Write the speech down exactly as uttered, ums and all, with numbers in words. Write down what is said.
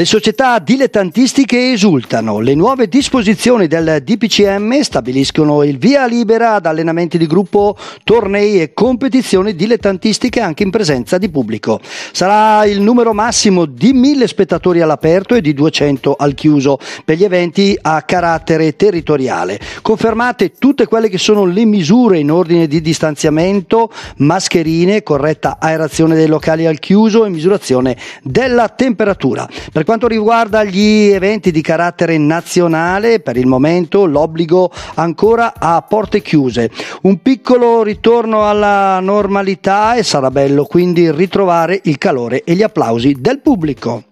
Le società dilettantistiche esultano. Le nuove disposizioni del D P C M stabiliscono il via libera ad allenamenti di gruppo, tornei e competizioni dilettantistiche anche in presenza di pubblico. Sarà il numero massimo di mille spettatori all'aperto e di duecento al chiuso per gli eventi a carattere territoriale. Confermate tutte quelle che sono le misure in ordine di distanziamento, mascherine, corretta aerazione dei locali al chiuso e misurazione della temperatura. Per quanto riguarda gli eventi di carattere nazionale, per il momento l'obbligo ancora a porte chiuse. Un piccolo ritorno alla normalità e sarà bello quindi ritrovare il calore e gli applausi del pubblico.